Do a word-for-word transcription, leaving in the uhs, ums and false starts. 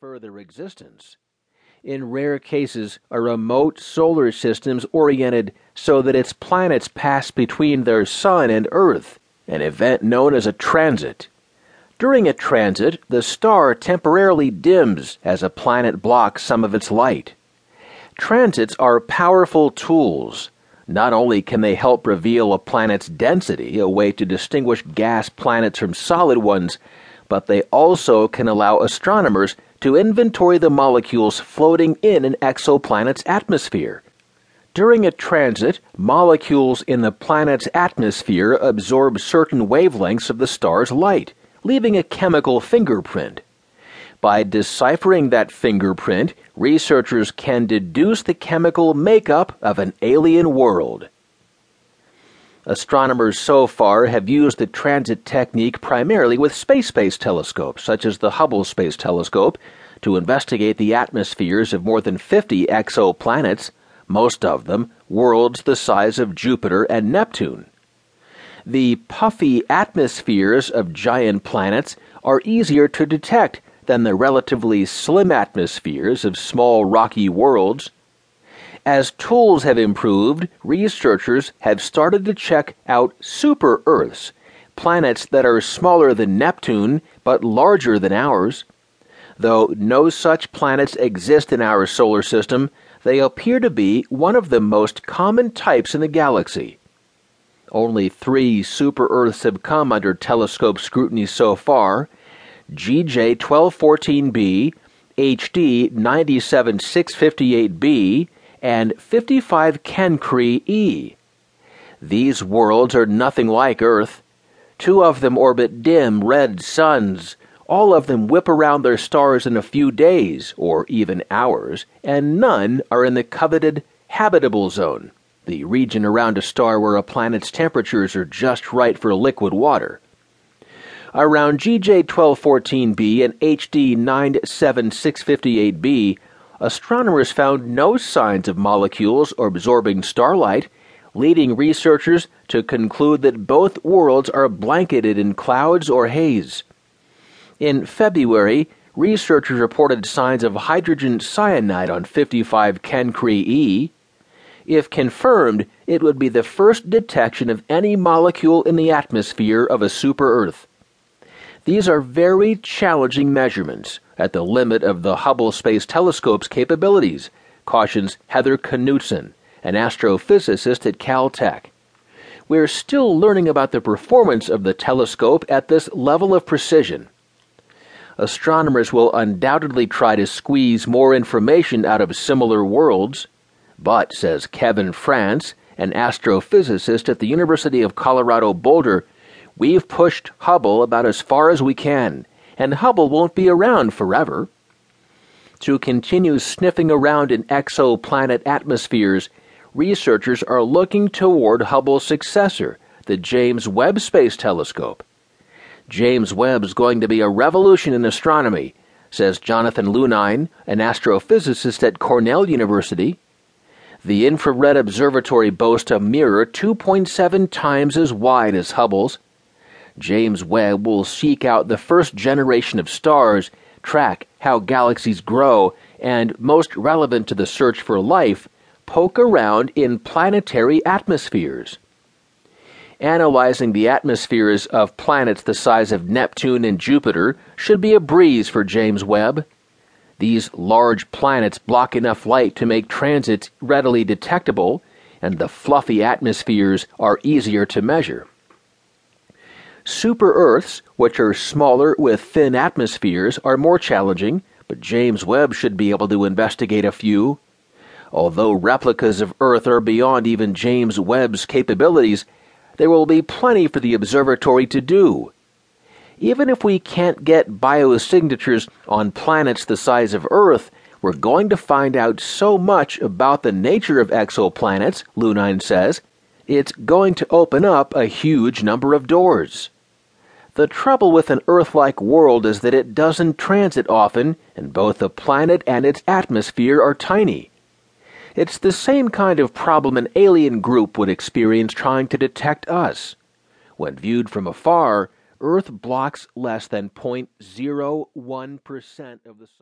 for their existence, in rare cases are remote solar systems oriented so that its planets pass between their sun and Earth, an event known as a transit. During a transit, the star temporarily dims as a planet blocks some of its light. Transits are powerful tools. Not only can they help reveal a planet's density, a way to distinguish gas planets from solid ones, but they also can allow astronomers to inventory the molecules floating in an exoplanet's atmosphere. During a transit, molecules in the planet's atmosphere absorb certain wavelengths of the star's light, leaving a chemical fingerprint. By deciphering that fingerprint, researchers can deduce the chemical makeup of an alien world. Astronomers so far have used the transit technique primarily with space-based telescopes, such as the Hubble Space Telescope, to investigate the atmospheres of more than fifty exoplanets, most of them worlds the size of Jupiter and Neptune. The puffy atmospheres of giant planets are easier to detect than the relatively slim atmospheres of small rocky worlds. As tools have improved, researchers have started to check out super-Earths, planets that are smaller than Neptune but larger than ours. Though no such planets exist in our solar system, they appear to be one of the most common types in the galaxy. Only three super-Earths have come under telescope scrutiny so far: G J twelve fourteen b, H D nine seven six five eight b, and fifty-five Cancri e. These worlds are nothing like Earth. Two of them orbit dim red suns. All of them whip around their stars in a few days, or even hours, and none are in the coveted habitable zone, the region around a star where a planet's temperatures are just right for liquid water. Around G J twelve fourteen b and H D nine seven six five eight b, astronomers found no signs of molecules absorbing starlight, leading researchers to conclude that both worlds are blanketed in clouds or haze. In February, researchers reported signs of hydrogen cyanide on fifty-five Cancri e. If confirmed, it would be the first detection of any molecule in the atmosphere of a super-Earth. These are very challenging measurements, at the limit of the Hubble Space Telescope's capabilities, cautions Heather Knutson, an astrophysicist at Caltech. We're still learning about the performance of the telescope at this level of precision. Astronomers will undoubtedly try to squeeze more information out of similar worlds, but, says Kevin France, an astrophysicist at the University of Colorado Boulder, we've pushed Hubble about as far as we can, and Hubble won't be around forever. To continue sniffing around in exoplanet atmospheres, researchers are looking toward Hubble's successor, the James Webb Space Telescope. James Webb's going to be a revolution in astronomy, says Jonathan Lunine, an astrophysicist at Cornell University. The infrared observatory boasts a mirror two point seven times as wide as Hubble's. James Webb will seek out the first generation of stars, track how galaxies grow, and, most relevant to the search for life, poke around in planetary atmospheres. Analyzing the atmospheres of planets the size of Neptune and Jupiter should be a breeze for James Webb. These large planets block enough light to make transits readily detectable, and the fluffy atmospheres are easier to measure. Super-Earths, which are smaller with thin atmospheres, are more challenging, but James Webb should be able to investigate a few. Although replicas of Earth are beyond even James Webb's capabilities, there will be plenty for the observatory to do. Even if we can't get biosignatures on planets the size of Earth, we're going to find out so much about the nature of exoplanets, Lunine says. It's going to open up a huge number of doors. The trouble with an Earth-like world is that it doesn't transit often, and both the planet and its atmosphere are tiny. It's the same kind of problem an alien group would experience trying to detect us. When viewed from afar, Earth blocks less than zero point zero one percent of the sun.